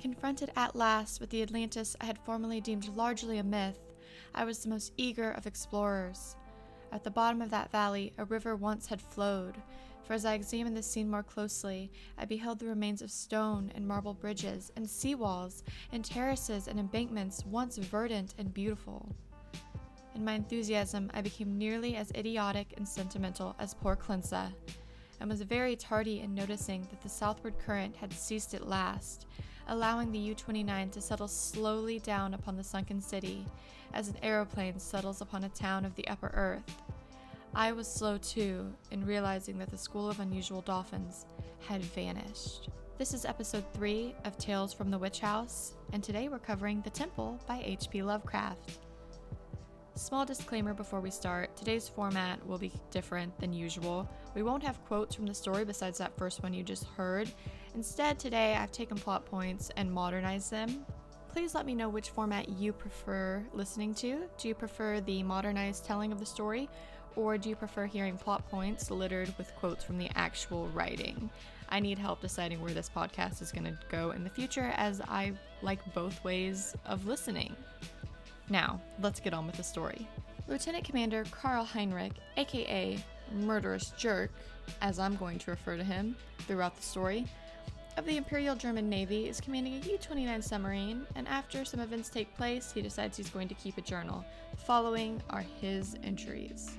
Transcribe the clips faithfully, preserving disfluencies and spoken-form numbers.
Confronted at last with the Atlantis I had formerly deemed largely a myth, I was the most eager of explorers. At the bottom of that valley, a river once had flowed, for as I examined the scene more closely, I beheld the remains of stone and marble bridges and seawalls and terraces and embankments once verdant and beautiful. In my enthusiasm, I became nearly as idiotic and sentimental as poor Klinsa, and was very tardy in noticing that the southward current had ceased at last, allowing the U twenty-nine to settle slowly down upon the sunken city, as an aeroplane settles upon a town of the upper earth. I was slow, too, in realizing that the School of Unusual Dolphins had vanished. This is episode three of Tales from the Witch House, and today we're covering The Temple by H P Lovecraft. Small disclaimer before we start, today's format will be different than usual. We won't have quotes from the story besides that first one you just heard. Instead, today I've taken plot points and modernized them. Please let me know which format you prefer listening to. Do you prefer the modernized telling of the story, or do you prefer hearing plot points littered with quotes from the actual writing? I need help deciding where this podcast is going to go in the future, as I like both ways of listening. Now, let's get on with the story. Lieutenant Commander Carl Heinrich, aka Murderous Jerk, as I'm going to refer to him throughout the story, of the Imperial German Navy is commanding a U twenty-nine submarine, and after some events take place, he decides he's going to keep a journal. The following are his entries.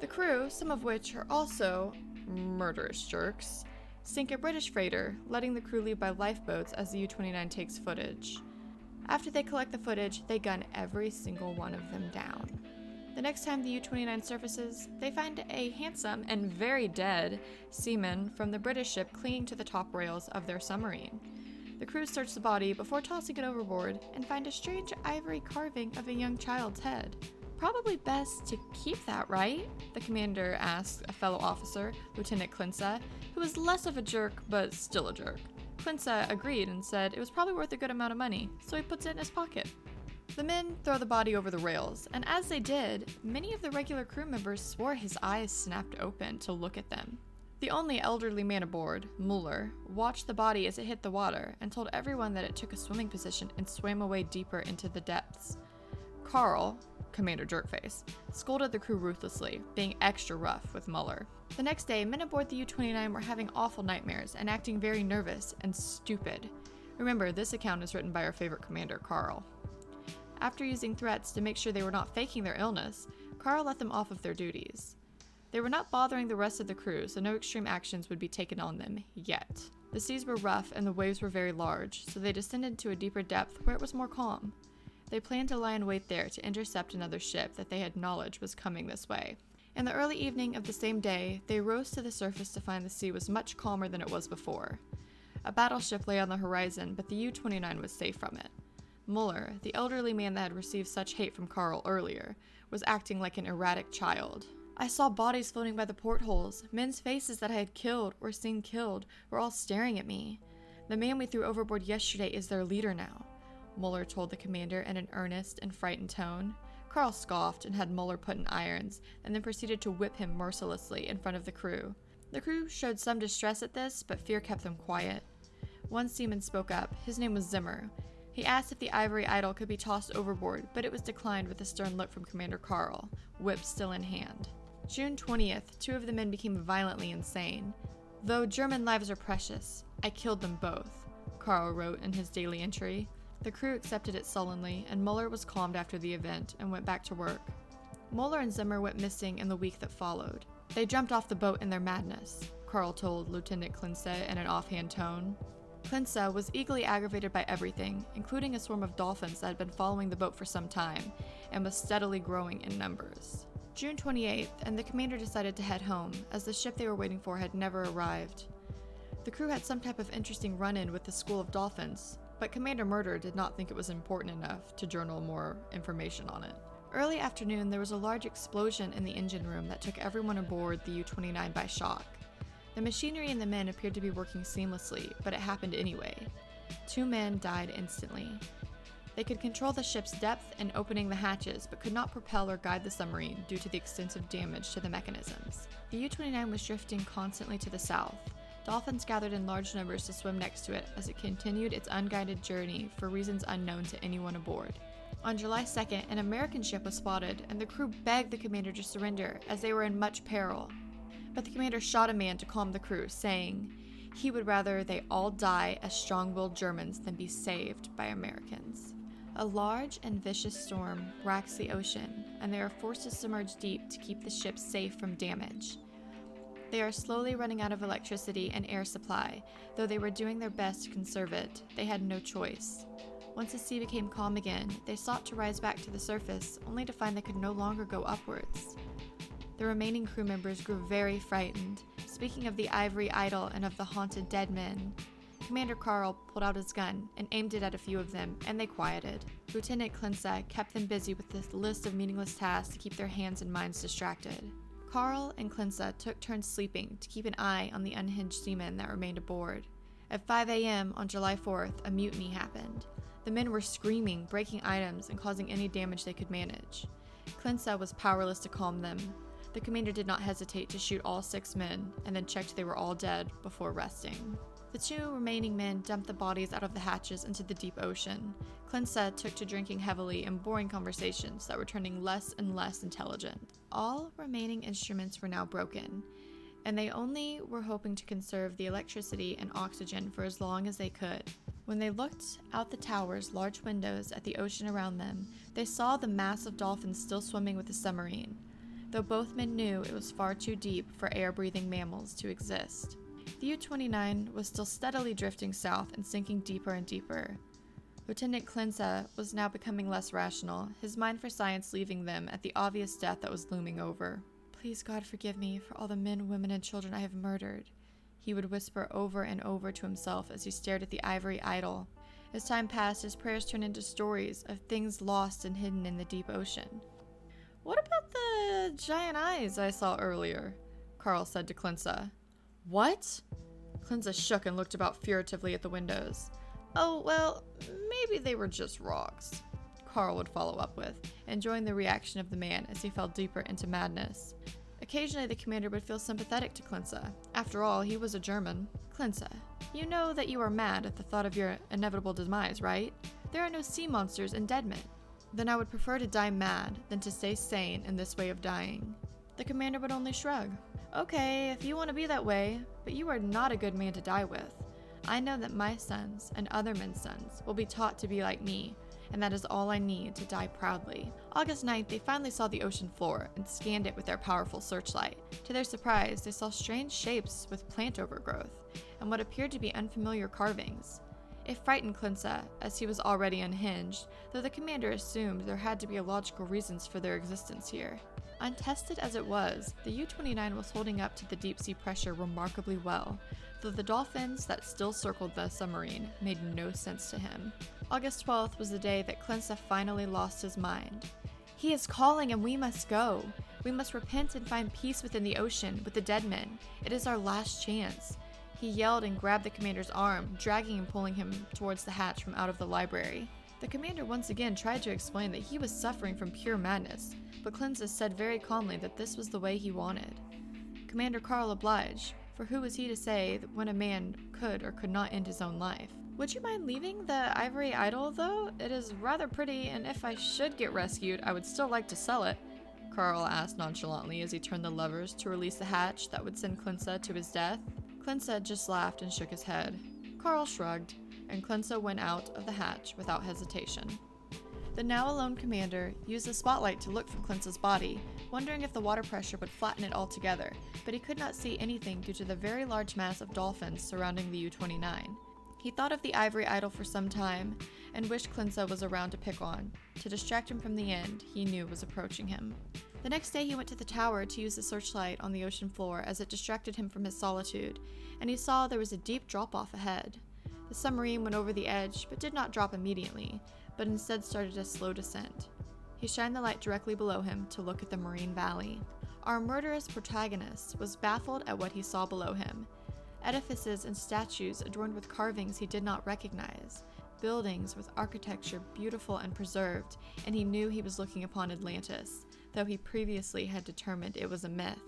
The crew, some of which are also murderous jerks, sink a British freighter, letting the crew leave by lifeboats as the U twenty-nine takes footage. After they collect the footage, they gun every single one of them down. The next time the U twenty-nine surfaces, they find a handsome and very dead seaman from the British ship clinging to the top rails of their submarine. The crew search the body before tossing it overboard and find a strange ivory carving of a young child's head. Probably best to keep that, right? The commander asks a fellow officer, Lieutenant Klinsa, who is less of a jerk but still a jerk. Klinsa agreed and said it was probably worth a good amount of money, so he puts it in his pocket. The men throw the body over the rails, and as they did, many of the regular crew members swore his eyes snapped open to look at them. The only elderly man aboard, Muller, watched the body as it hit the water and told everyone that it took a swimming position and swam away deeper into the depths. Carl, Commander Jerkface, scolded the crew ruthlessly, being extra rough with Muller. The next day, men aboard the U twenty-nine were having awful nightmares and acting very nervous and stupid. Remember, this account is written by our favorite commander, Carl. After using threats to make sure they were not faking their illness, Carl let them off of their duties. They were not bothering the rest of the crew, so no extreme actions would be taken on them yet. The seas were rough and the waves were very large, so they descended to a deeper depth where it was more calm. They planned to lie in wait there to intercept another ship that they had knowledge was coming this way. In the early evening of the same day, they rose to the surface to find the sea was much calmer than it was before. A battleship lay on the horizon, but the U twenty-nine was safe from it. Muller, the elderly man that had received such hate from Carl earlier, was acting like an erratic child. I saw bodies floating by the portholes. Men's faces that I had killed or seen killed were all staring at me. The man we threw overboard yesterday is their leader now, Muller told the commander in an earnest and frightened tone. Carl scoffed and had Muller put in irons, and then proceeded to whip him mercilessly in front of the crew. The crew showed some distress at this, but fear kept them quiet. One seaman spoke up. His name was Zimmer. He asked if the ivory idol could be tossed overboard, but it was declined with a stern look from Commander Carl, whip still in hand. June twentieth, two of the men became violently insane. Though German lives are precious, I killed them both, Carl wrote in his daily entry. The crew accepted it sullenly, and Muller was calmed after the event and went back to work. Muller and Zimmer went missing in the week that followed. They jumped off the boat in their madness, Carl told Lieutenant Klinsa in an offhand tone. Klinsa was equally aggravated by everything, including a swarm of dolphins that had been following the boat for some time, and was steadily growing in numbers. June twenty-eighth, and the commander decided to head home, as the ship they were waiting for had never arrived. The crew had some type of interesting run-in with the School of Dolphins, but Commander Murder did not think it was important enough to journal more information on it. Early afternoon, there was a large explosion in the engine room that took everyone aboard the U twenty-nine by shock. The machinery and the men appeared to be working seamlessly, but it happened anyway. Two men died instantly. They could control the ship's depth and opening the hatches, but could not propel or guide the submarine due to the extensive damage to the mechanisms. The U twenty-nine was drifting constantly to the south. Dolphins gathered in large numbers to swim next to it as it continued its unguided journey for reasons unknown to anyone aboard. On July second, an American ship was spotted, and the crew begged the commander to surrender as they were in much peril. But the commander shot a man to calm the crew, saying he would rather they all die as strong-willed Germans than be saved by Americans. A large and vicious storm racks the ocean, and they are forced to submerge deep to keep the ship safe from damage. They are slowly running out of electricity and air supply. Though they were doing their best to conserve it, they had no choice. Once the sea became calm again, they sought to rise back to the surface, only to find they could no longer go upwards. The remaining crew members grew very frightened. Speaking of the ivory idol and of the haunted dead men, Commander Carl pulled out his gun and aimed it at a few of them, and they quieted. Lieutenant Klinsa kept them busy with this list of meaningless tasks to keep their hands and minds distracted. Carl and Klinsa took turns sleeping to keep an eye on the unhinged seamen that remained aboard. At five a.m. on July fourth, a mutiny happened. The men were screaming, breaking items, and causing any damage they could manage. Klinsa was powerless to calm them. The commander did not hesitate to shoot all six men, and then checked they were all dead before resting. The two remaining men dumped the bodies out of the hatches into the deep ocean. Klinsa took to drinking heavily and boring conversations that were turning less and less intelligent. All remaining instruments were now broken, and they only were hoping to conserve the electricity and oxygen for as long as they could. When they looked out the tower's large windows at the ocean around them, they saw the mass of dolphins still swimming with the submarine, though both men knew it was far too deep for air-breathing mammals to exist. The U twenty-nine was still steadily drifting south and sinking deeper and deeper. Lieutenant Klinsa was now becoming less rational, his mind for science leaving them at the obvious death that was looming over. "Please God forgive me for all the men, women, and children I have murdered," he would whisper over and over to himself as he stared at the ivory idol. As time passed, his prayers turned into stories of things lost and hidden in the deep ocean. "What about the giant eyes I saw earlier?" Carl said to Klinsa. "What?" Klinsa shook and looked about furtively at the windows. "Oh, well, maybe they were just rocks," Carl would follow up with, enjoying the reaction of the man as he fell deeper into madness. Occasionally, the commander would feel sympathetic to Klinsa. After all, he was a German. "Klinsa, you know that you are mad at the thought of your inevitable demise, right? There are no sea monsters in dead men." "Then I would prefer to die mad than to stay sane in this way of dying." The commander would only shrug. "Okay, if you want to be that way, but you are not a good man to die with. I know that my sons and other men's sons will be taught to be like me, and that is all I need to die proudly." August ninth, they finally saw the ocean floor and scanned it with their powerful searchlight. To their surprise, they saw strange shapes with plant overgrowth and what appeared to be unfamiliar carvings. It frightened Klinsa, as he was already unhinged, though the commander assumed there had to be logical reasons for their existence here. Untested as it was, the U twenty-nine was holding up to the deep-sea pressure remarkably well, though the dolphins that still circled the submarine made no sense to him. August twelfth was the day that Klinsa finally lost his mind. "He is calling and we must go. We must repent and find peace within the ocean, with the dead men. It is our last chance." He yelled and grabbed the commander's arm, dragging and pulling him towards the hatch from out of the library. The commander once again tried to explain that he was suffering from pure madness, but Klinsa said very calmly that this was the way he wanted. Commander Carl obliged, for who was he to say that when a man could or could not end his own life? "Would you mind leaving the ivory idol, though? It is rather pretty, and if I should get rescued, I would still like to sell it," Carl asked nonchalantly as he turned the levers to release the hatch that would send Klinsa to his death. Klinsa just laughed and shook his head. Carl shrugged, and Klinsa went out of the hatch without hesitation. The now alone commander used the spotlight to look for Klinsa's body, wondering if the water pressure would flatten it altogether, but he could not see anything due to the very large mass of dolphins surrounding the U twenty-nine. He thought of the ivory idol for some time, and wished Klinsa was around to pick on, to distract him from the end he knew was approaching him. The next day he went to the tower to use the searchlight on the ocean floor as it distracted him from his solitude, and he saw there was a deep drop-off ahead. The submarine went over the edge, but did not drop immediately, but instead started a slow descent. He shined the light directly below him to look at the marine valley. Our murderous protagonist was baffled at what he saw below him. Edifices and statues adorned with carvings he did not recognize, buildings with architecture beautiful and preserved, and he knew he was looking upon Atlantis, though he previously had determined it was a myth.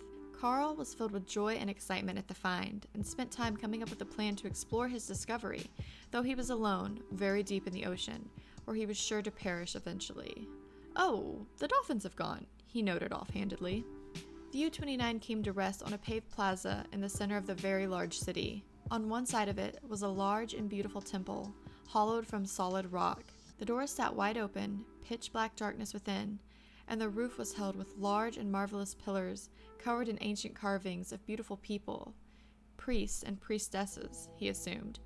Carl was filled with joy and excitement at the find, and spent time coming up with a plan to explore his discovery, though he was alone, very deep in the ocean, where he was sure to perish eventually. "Oh, the dolphins have gone," he noted offhandedly. The U twenty-nine came to rest on a paved plaza in the center of the very large city. On one side of it was a large and beautiful temple, hollowed from solid rock. The doors sat wide open, pitch-black darkness within, and the roof was held with large and marvelous pillars covered in ancient carvings of beautiful people, priests and priestesses, he assumed,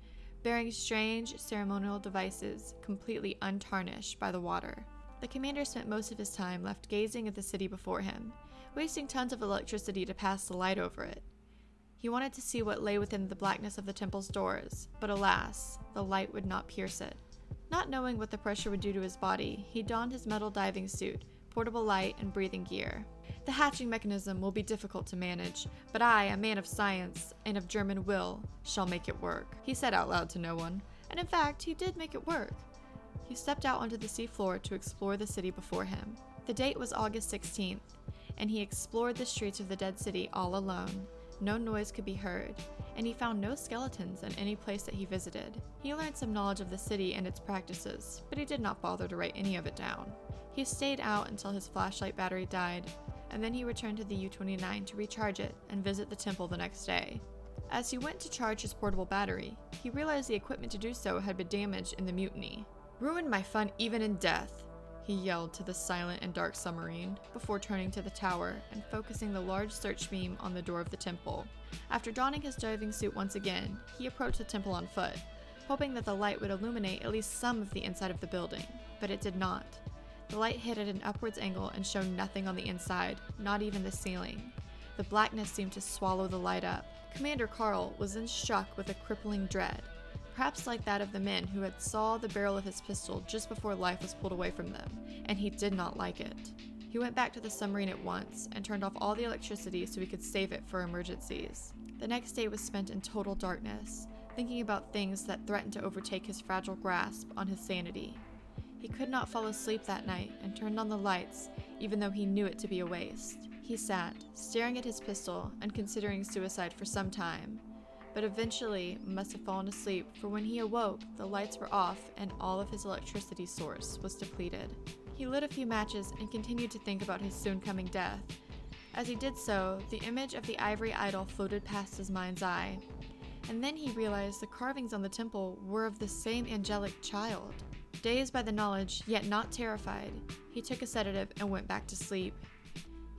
bearing strange ceremonial devices completely untarnished by the water. The commander spent most of his time left gazing at the city before him, wasting tons of electricity to pass the light over it. He wanted to see what lay within the blackness of the temple's doors, but alas, the light would not pierce it. Not knowing what the pressure would do to his body, he donned his metal diving suit, portable light, and breathing gear. "The hatching mechanism will be difficult to manage, but I, a man of science and of German will, shall make it work," he said out loud to no one, and in fact, he did make it work. He stepped out onto the seafloor to explore the city before him. The date was August sixteenth, and he explored the streets of the dead city all alone. No noise could be heard, and he found no skeletons in any place that he visited. He learned some knowledge of the city and its practices, but he did not bother to write any of it down. He stayed out until his flashlight battery died, and then he returned to the U twenty-nine to recharge it and visit the temple the next day. As he went to charge his portable battery, he realized the equipment to do so had been damaged in the mutiny. "Ruined my fun even in death," he yelled to the silent and dark submarine, before turning to the tower and focusing the large search beam on the door of the temple. After donning his diving suit once again, he approached the temple on foot, hoping that the light would illuminate at least some of the inside of the building, but it did not. The light hit at an upwards angle and showed nothing on the inside, not even the ceiling. The blackness seemed to swallow the light up. Commander Carl was then struck with a crippling dread, perhaps like that of the men who had saw the barrel of his pistol just before life was pulled away from them, and he did not like it. He went back to the submarine at once and turned off all the electricity so he could save it for emergencies. The next day was spent in total darkness, thinking about things that threatened to overtake his fragile grasp on his sanity. He could not fall asleep that night and turned on the lights, even though he knew it to be a waste. He sat, staring at his pistol and considering suicide for some time, but eventually must have fallen asleep, for when he awoke, the lights were off and all of his electricity source was depleted. He lit a few matches and continued to think about his soon-coming death. As he did so, the image of the ivory idol floated past his mind's eye, and then he realized the carvings on the temple were of the same angelic child. Dazed by the knowledge, yet not terrified, he took a sedative and went back to sleep.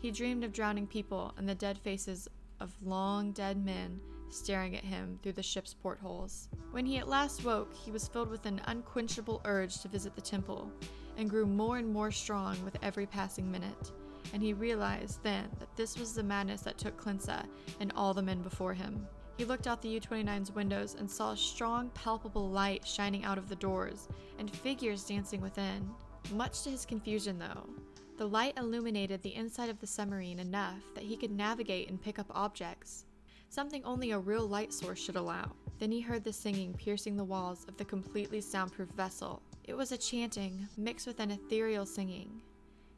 He dreamed of drowning people and the dead faces of long dead men staring at him through the ship's portholes. When he at last woke, he was filled with an unquenchable urge to visit the temple, and grew more and more strong with every passing minute, and he realized then that this was the madness that took Klinsa and all the men before him. He looked out the U twenty-nine's windows and saw a strong, palpable light shining out of the doors, and figures dancing within. Much to his confusion, though, the light illuminated the inside of the submarine enough that he could navigate and pick up objects, something only a real light source should allow. Then he heard the singing piercing the walls of the completely soundproof vessel. It was a chanting mixed with an ethereal singing.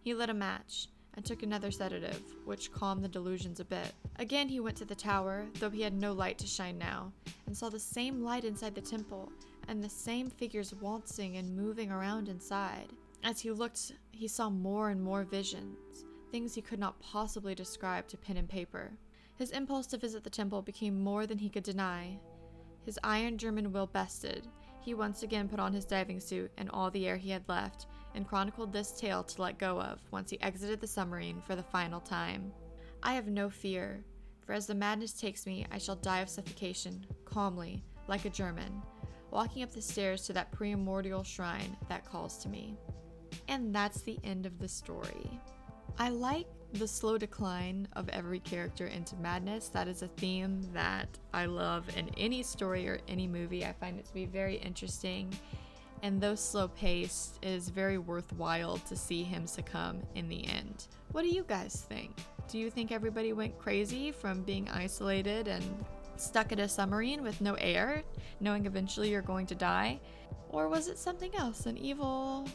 He lit a match and took another sedative, which calmed the delusions a bit. Again he went to the tower, though he had no light to shine now, and saw the same light inside the temple, and the same figures waltzing and moving around inside. As he looked, he saw more and more visions, things he could not possibly describe to pen and paper. His impulse to visit the temple became more than he could deny. His iron German will bested, he once again put on his diving suit and all the air he had left, and chronicled this tale to let go of once he exited the submarine for the final time. "I have no fear, for as the madness takes me, I shall die of suffocation, calmly, like a German, walking up the stairs to that primordial shrine that calls to me." And that's the end of the story. I like the slow decline of every character into madness. That is a theme that I love in any story or any movie. I find it to be very interesting, and though slow paced, it is very worthwhile to see him succumb in the end. What do you guys think? Do you think everybody went crazy from being isolated and stuck in a submarine with no air, knowing eventually you're going to die? Or was it something else, an evil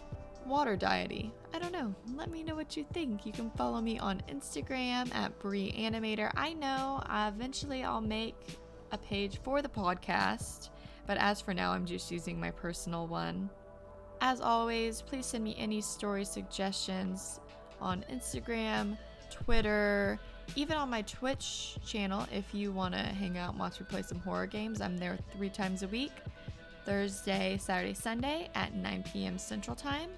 water deity. I don't know. Let me know what you think. You can follow me on Instagram at BreeAnimator. I know eventually I'll make a page for the podcast, but as for now, I'm just using my personal one. As always, please send me any story suggestions on Instagram, Twitter, even on my Twitch channel if you want to hang out and watch me play some horror games. I'm there three times a week, Thursday, Saturday, Sunday at nine p.m. Central Time.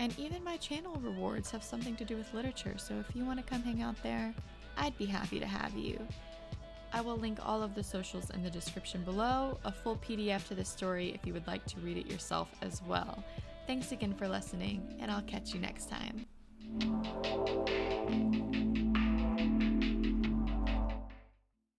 And even my channel rewards have something to do with literature, so if you want to come hang out there, I'd be happy to have you. I will link all of the socials in the description below, a full P D F to this story if you would like to read it yourself as well. Thanks again for listening, and I'll catch you next time.